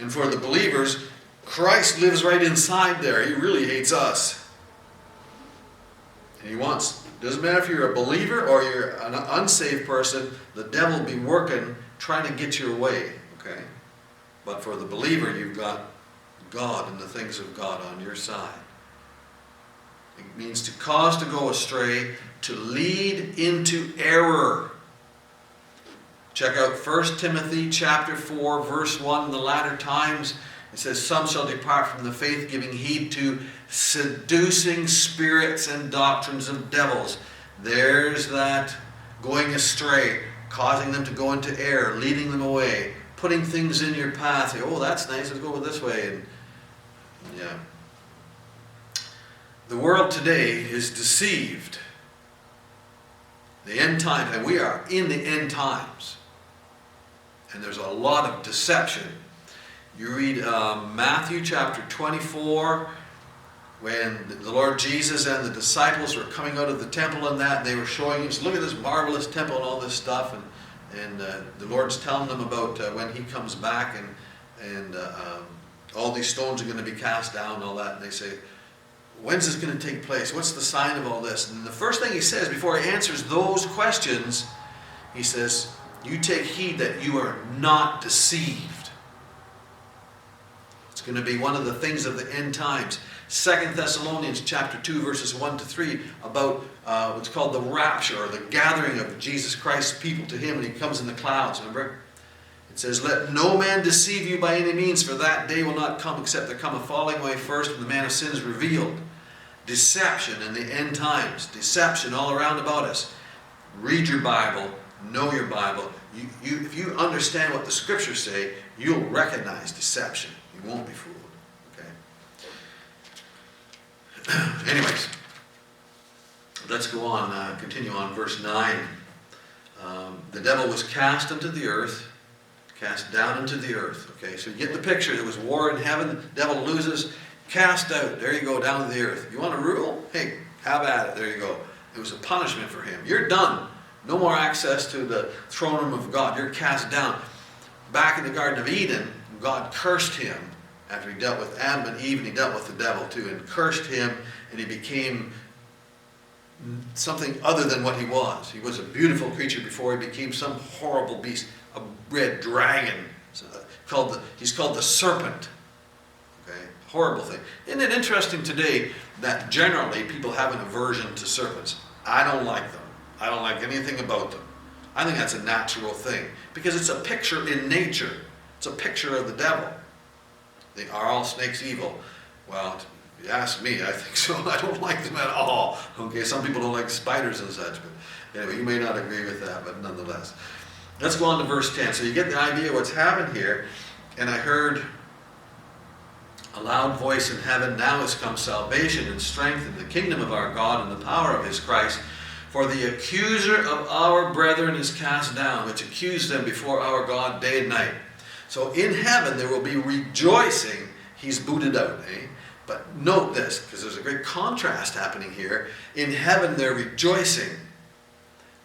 And for the believers, Christ lives right inside there. He really hates us. And he wants, doesn't matter if you're a believer or you're an unsaved person, the devil will be working, trying to get your way. Okay? But for the believer, you've got God and the things of God on your side. It means to cause to go astray, to lead into error. Check out 1 Timothy chapter 4, verse 1, in the latter times. It says, some shall depart from the faith, giving heed to seducing spirits and doctrines of devils. There's that going astray, causing them to go into error, leading them away, putting things in your path. Say, oh, that's nice, let's go this way. And yeah. The world today is deceived. The end times, and we are in the end times. And there's a lot of deception. You read Matthew chapter 24, when the Lord Jesus and the disciples were coming out of the temple and that, and they were showing him, look at this marvelous temple and all this stuff, and the Lord's telling them about when he comes back and all these stones are going to be cast down and all that, and they say, when's this going to take place? What's the sign of all this? And the first thing he says before he answers those questions, he says, you take heed that you are not deceived. It's going to be one of the things of the end times. 2 Thessalonians chapter 2 verses 1-3 about what's called the rapture or the gathering of Jesus Christ's people to him when he comes in the clouds, remember? It says, let no man deceive you by any means, for that day will not come except there come a falling away first, and the man of sin is revealed. Deception in the end times. Deception all around about us. Read your Bible. Know your Bible. If you understand what the Scriptures say, you'll recognize deception. You won't be fooled. Okay. Anyways, let's go on. Continue on verse 9. The devil was cast into the earth. Cast down into the earth. Okay, so you get the picture. There was war in heaven. Devil loses. Cast out. There you go, down to the earth. You want to rule? Hey, have at it. There you go. It was a punishment for him. You're done. No more access to the throne room of God. You're cast down. Back in the Garden of Eden, God cursed him after he dealt with Adam and Eve, and he dealt with the devil too, and cursed him, and he became something other than what he was. He was a beautiful creature before he became some horrible beast. A red dragon, he's called the serpent. Okay, horrible thing. Isn't it interesting today that generally people have an aversion to serpents? I don't like them. I don't like anything about them. I think that's a natural thing because it's a picture in nature. It's a picture of the devil. They are all snakes evil. Well, if you ask me, I think so. I don't like them at all. Okay, some people don't like spiders and such, but anyway, you may not agree with that, but nonetheless. Let's go on to verse 10. So you get the idea of what's happened here. And I heard a loud voice in heaven, now has come salvation and strength in the kingdom of our God and the power of his Christ. For the accuser of our brethren is cast down, which accused them before our God day and night. So in heaven there will be rejoicing. He's booted out, eh? But note this, because there's a great contrast happening here. In heaven they're rejoicing.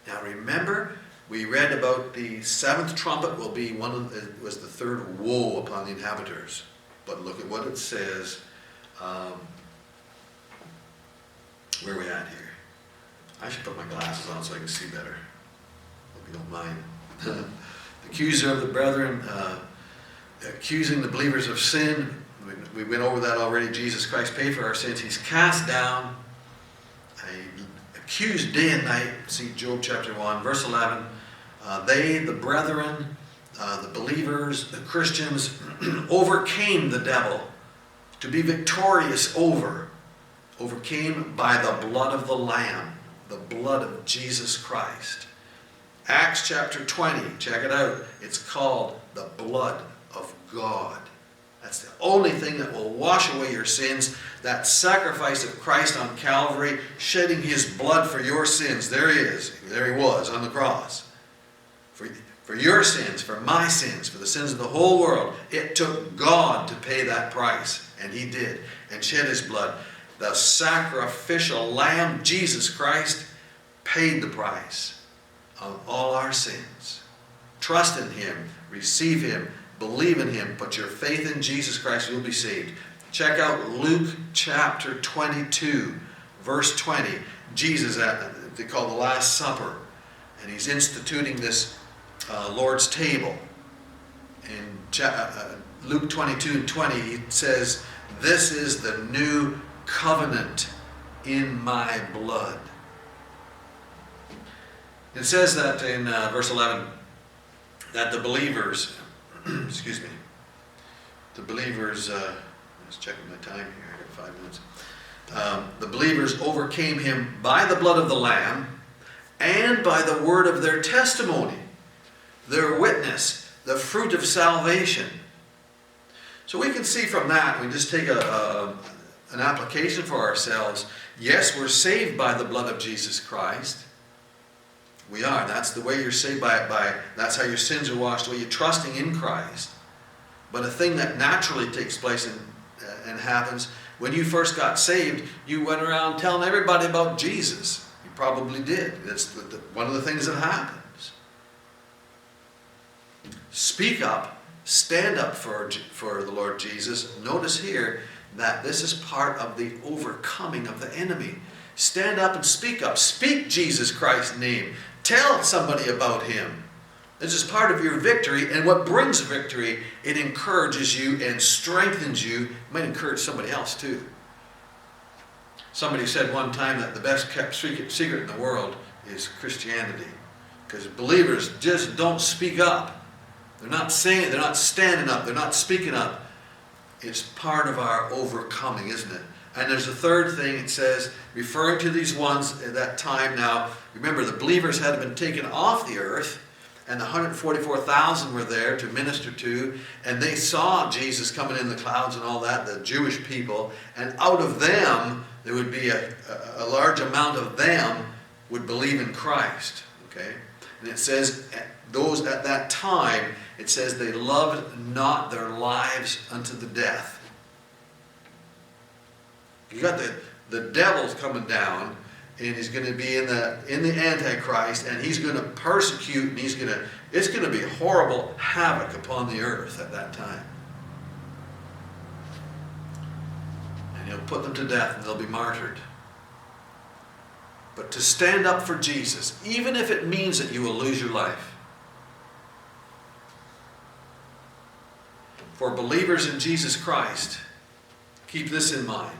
Now remember, we read about the seventh trumpet will be the third woe upon the inhabitants. But look at what it says. Where are we at here? I should put my glasses on so I can see better. Hope you don't mind. The accuser of the brethren, accusing the believers of sin. We went over that already. Jesus Christ paid for our sins. He's cast down. Accused day and night. See Job chapter 1, verse 11. The brethren, the believers, the Christians, overcame the devil to be victorious over. Overcame by the blood of the Lamb, the blood of Jesus Christ. Acts chapter 20, check it out. It's called the blood of God. That's the only thing that will wash away your sins. That sacrifice of Christ on Calvary, shedding his blood for your sins. There he is. There he was on the cross. For your sins, for my sins, for the sins of the whole world. It took God to pay that price. And he did. And shed his blood. The sacrificial Lamb, Jesus Christ, paid the price of all our sins. Trust in him. Receive him. Believe in him. Put your faith in Jesus Christ. You'll be saved. Check out Luke chapter 22, verse 20. Jesus, they call the Last Supper. And he's instituting this Lord's table. In Luke 22 and 20, he says, this is the new covenant in my blood. It says that in verse 11, that the believers... excuse me. The believers... I was checking my time here. I got 5 minutes. The believers overcame him by the blood of the Lamb and by the word of their testimony, their witness, the fruit of salvation. So we can see from that, we just take an application for ourselves. Yes, we're saved by the blood of Jesus Christ. We are. That's the way you're saved by it. That's how your sins are washed away. You're trusting in Christ. But a thing that naturally takes place and happens When you first got saved, you went around telling everybody about Jesus. You probably did. That's one of the things that happens. Speak up. Stand up for the Lord Jesus. Notice here that this is part of the overcoming of the enemy. Stand up and speak up. Speak Jesus Christ's name. Tell somebody about Him. This is part of your victory, and what brings victory, it encourages you and strengthens you. It might encourage somebody else too. Somebody said one time that the best kept secret in the world is Christianity, because believers just don't speak up. They're not saying, they're not standing up, they're not speaking up. It's part of our overcoming, isn't it? And there's a third thing it says, referring to these ones at that time now. Remember, the believers had been taken off the earth, and the 144,000 were there to minister to, and they saw Jesus coming in the clouds and all that, the Jewish people, and out of them, there would be a large amount of them would believe in Christ, okay? And it says, those at that time, it says they loved not their lives unto the death. You got the devil's coming down, and he's going to be in the Antichrist, and he's going to persecute, and it's going to be horrible havoc upon the earth at that time. And he'll put them to death, and they'll be martyred. But to stand up for Jesus, even if it means that you will lose your life. For believers in Jesus Christ, keep this in mind.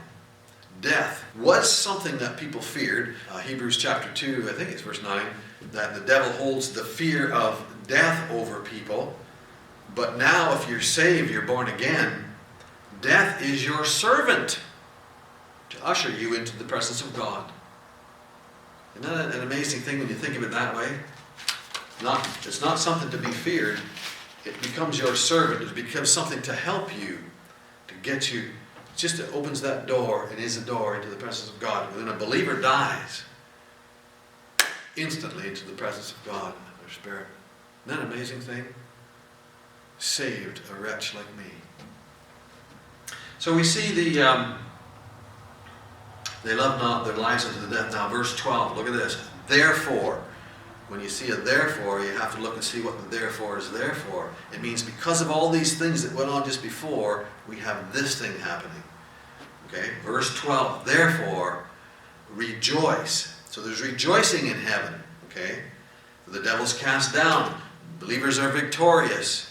Death was something that people feared. Hebrews chapter 2, I think it's verse 9, that the devil holds the fear of death over people. But now if you're saved, you're born again, death is your servant to usher you into the presence of God. Isn't that an amazing thing when you think of it that way? It's not something to be feared. It becomes your servant. It becomes something to help you, to get you. Just it opens that door and is a door into the presence of God. When a believer dies, instantly into the presence of God and their spirit. Isn't that an amazing thing? Saved a wretch like me. So we see they love not their lives unto the death. Now verse 12, look at this. Therefore, when you see a therefore, you have to look and see what the therefore is there for. It means because of all these things that went on just before, we have this thing happening. Okay, verse 12, therefore, rejoice. So there's rejoicing in heaven, okay? The devil's cast down. Believers are victorious.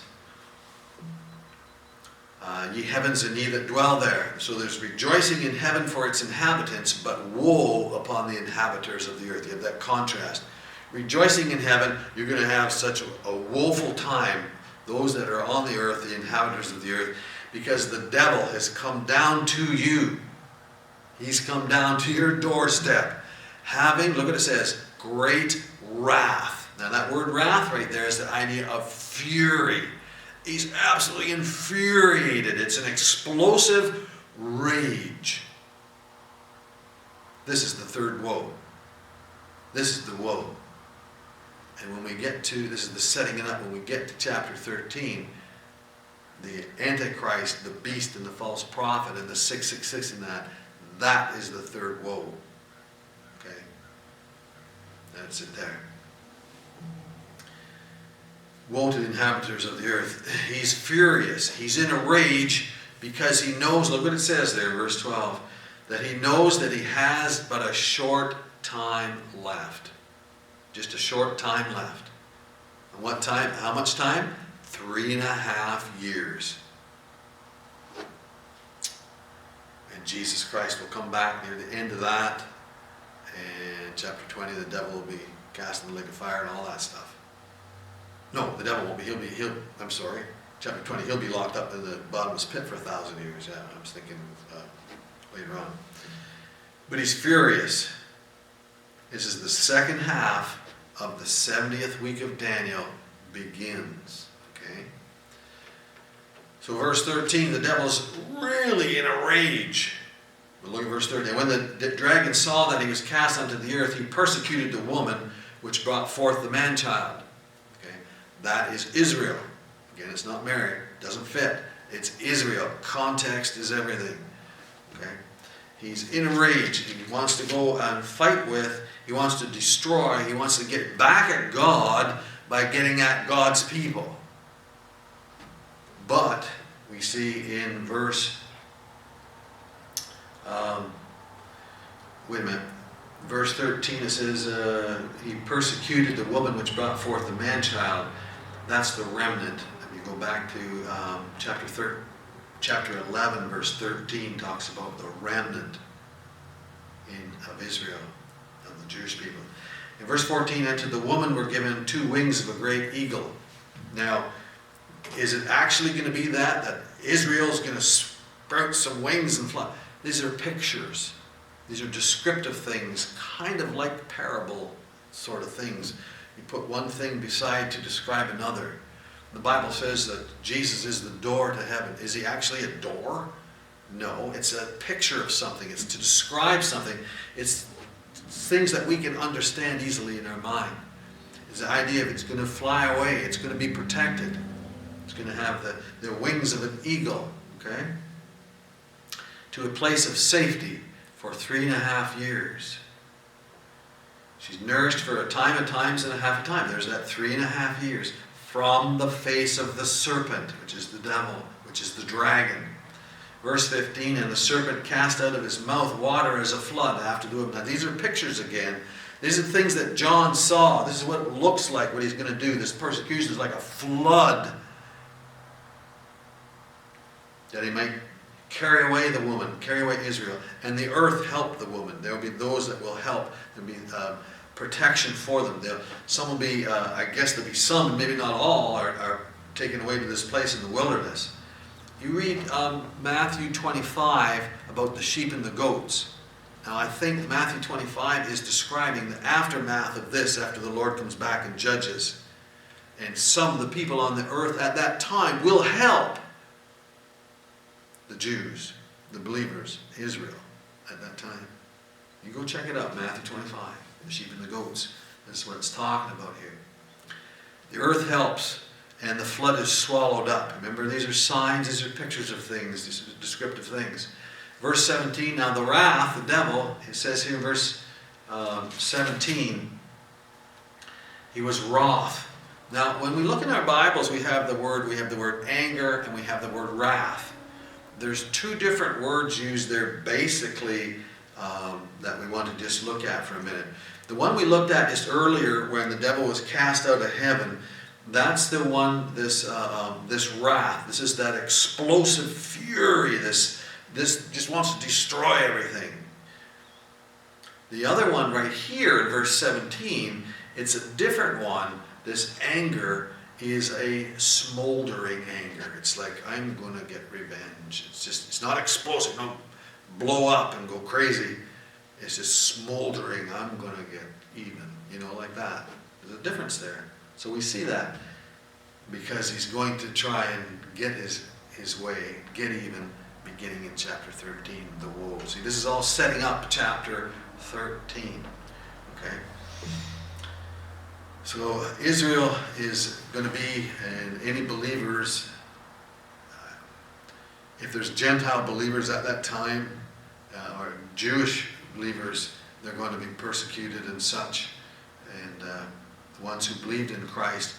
Ye heavens and ye that dwell there. So there's rejoicing in heaven for its inhabitants, but woe upon the inhabitants of the earth. You have that contrast. Rejoicing in heaven, you're going to have such a woeful time, those that are on the earth, the inhabitants of the earth, because the devil has come down to you. He's come down to your doorstep, having, look what it says, great wrath. Now that word wrath right there is the idea of fury. He's absolutely infuriated. It's an explosive rage. This is the third woe. This is the woe. And when we get to, this is the setting it up, when we get to chapter 13, the Antichrist, the beast, and the false prophet, and the 666 and that is the third woe. Okay? That's it there. Woe to the inhabitants of the earth. He's furious. He's in a rage because he knows, look what it says there, verse 12, that he knows that he has but a short time left. Just a short time left. And what time? How much time? 3.5 years. And Jesus Christ will come back near the end of that. And chapter 20, the devil will be cast in the lake of fire and all that stuff. No, the devil won't be. Chapter 20, he'll be locked up in the bottomless pit for 1,000 years. Yeah, I was thinking later on. But he's furious. This is the second half of the 70th week of Daniel begins. Okay. So verse 13, the devil's really in a rage. But look at verse 13. When the dragon saw that he was cast unto the earth, he persecuted the woman which brought forth the man-child. Okay. That is Israel. Again, it's not Mary. It doesn't fit. It's Israel. Context is everything. Okay? He's enraged. He wants to go and fight with. He wants to destroy. He wants to get back at God by getting at God's people. But we see in verse... Verse 13, it says, he persecuted the woman which brought forth the man-child. That's the remnant. If you go back to chapter 11, verse 13, talks about the remnant of Israel, of the Jewish people. In verse 14, and to the woman were given two wings of a great eagle. Now, is it actually going to be that Israel's going to sprout some wings and fly? These are pictures. These are descriptive things, kind of like parable sort of things. You put one thing beside to describe another. The Bible says that Jesus is the door to heaven. Is he actually a door? No, it's a picture of something. It's to describe something. It's things that we can understand easily in our mind. It's the idea of it's going to fly away. It's going to be protected. It's going to have the wings of an eagle, okay? To a place of safety. For 3.5 years. She's nourished for a time, and times and a half a time. There's that 3.5 years. From the face of the serpent, which is the devil, which is the dragon. Verse 15, and the serpent cast out of his mouth water as a flood after the woman. Now these are pictures again. These are things that John saw. This is what it looks like, what he's going to do. This persecution is like a flood. That he might... carry away the woman, carry away Israel, and the earth help the woman. There will be those that will help. There will be protection for them. Some will be, I guess there'll be some, maybe not all, are taken away to this place in the wilderness. You read Matthew 25 about the sheep and the goats. Now I think Matthew 25 is describing the aftermath of this after the Lord comes back and judges. And some of the people on the earth at that time will help. The Jews, the believers, Israel, at that time. You go check it out, Matthew 25, the sheep and the goats. That's what it's talking about here. The earth helps, and the flood is swallowed up. Remember, these are signs, these are pictures of things, these are descriptive things. Verse 17, now the wrath, the devil, it says here in verse 17, he was wroth. Now, when we look in our Bibles, we have the word anger, and we have the word wrath. There's two different words used there basically that we want to just look at for a minute. The one we looked at just earlier when the devil was cast out of heaven, that's the one, this wrath. This is that explosive fury. This just wants to destroy everything. The other one right here in verse 17, it's a different one. This anger is a smoldering anger. It's like, I'm going to get revenge. It's not explosive. Don't blow up and go crazy. It's just smoldering. I'm going to get even. You know, like that. There's a difference there. So we see that. Because he's going to try and get his way, get even, beginning in chapter 13, the woe. See, this is all setting up chapter 13. Okay? So Israel is going to be, and any believers, if there's Gentile believers at that time, or Jewish believers, they're going to be persecuted and such. And the ones who believed in Christ,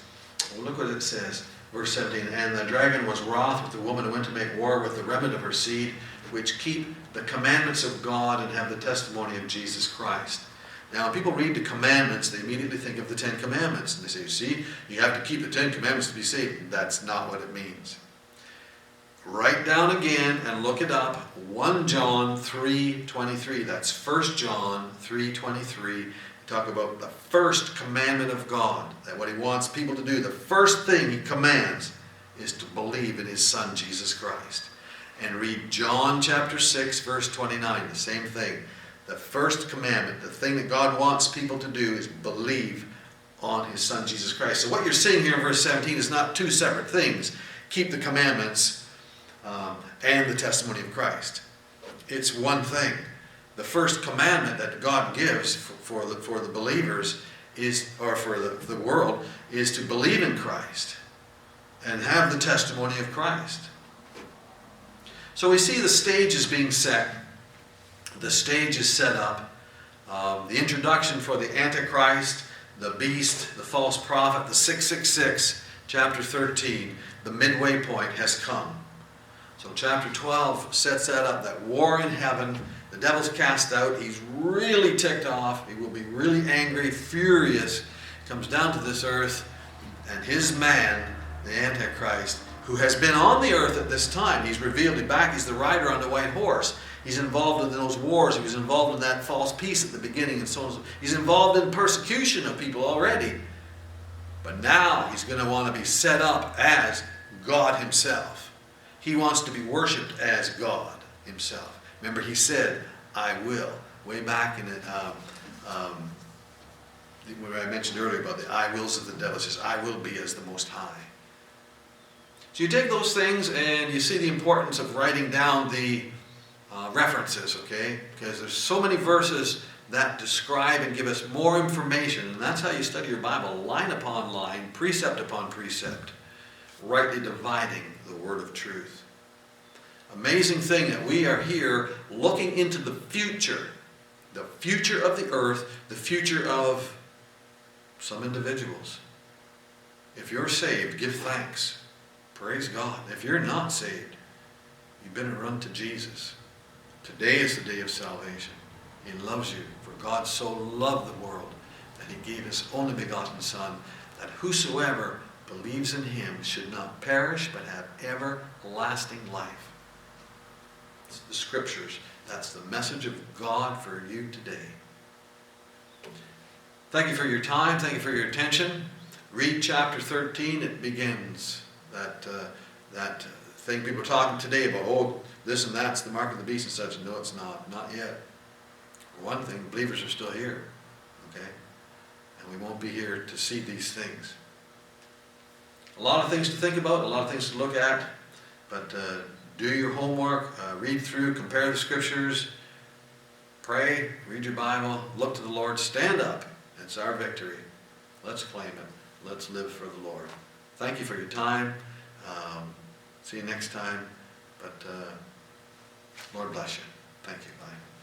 well, look what it says, verse 17, and the dragon was wroth with the woman who went to make war with the remnant of her seed, which keep the commandments of God and have the testimony of Jesus Christ. Now, when people read the commandments, they immediately think of the Ten Commandments. And they say, see, you have to keep the Ten Commandments to be saved. That's not what it means. Write down again and look it up. 1 John 3:23. That's 1 John 3:23. Talk about the first commandment of God. That what he wants people to do, the first thing he commands is to believe in his Son, Jesus Christ. And read John chapter 6, verse 29. The same thing. The first commandment, the thing that God wants people to do is believe on his Son, Jesus Christ. So what you're seeing here in verse 17 is not two separate things. Keep the commandments and the testimony of Christ. It's one thing. The first commandment that God gives for the believers is, or for the world, is to believe in Christ and have the testimony of Christ. So we see the stage is being set the stage is set up. The introduction for the Antichrist, the beast, the false prophet, the 666, chapter 13, the midway point has come. So chapter 12 sets that up, that war in heaven, the devil's cast out, he's really ticked off, he will be really angry, furious, comes down to this earth, and his man, the Antichrist, who has been on the earth at this time, he's revealed, he's back, he's the rider on the white horse. He's involved in those wars. He was involved in that false peace at the beginning and so on. He's involved in persecution of people already. But now he's going to want to be set up as God himself. He wants to be worshipped as God himself. Remember he said, I will. Way back in it, where I mentioned earlier about the I wills of the devil. It says, I will be as the Most High. So you take those things and you see the importance of writing down the references, okay? Because there's so many verses that describe and give us more information. And that's how you study your Bible, line upon line, precept upon precept, rightly dividing the word of truth. Amazing thing that we are here looking into the future of the earth, the future of some individuals. If you're saved, give thanks. Praise God. If you're not saved, you better run to Jesus. Today is the day of salvation. He loves you. For God so loved the world that he gave his only begotten Son, that whosoever believes in him should not perish but have everlasting life. It's the scriptures. That's the message of God for you today. Thank you for your time. Thank you for your attention. Read chapter 13. It begins that thing people are talking today about, oh, this and that's the mark of the beast and such. No, it's not. Not yet. For one thing, believers are still here. Okay? And we won't be here to see these things. A lot of things to think about, a lot of things to look at, but do your homework, read through, compare the scriptures, pray, read your Bible, look to the Lord, stand up. It's our victory. Let's claim it. Let's live for the Lord. Thank you for your time. See you next time. But Lord bless you. Thank you. Bye.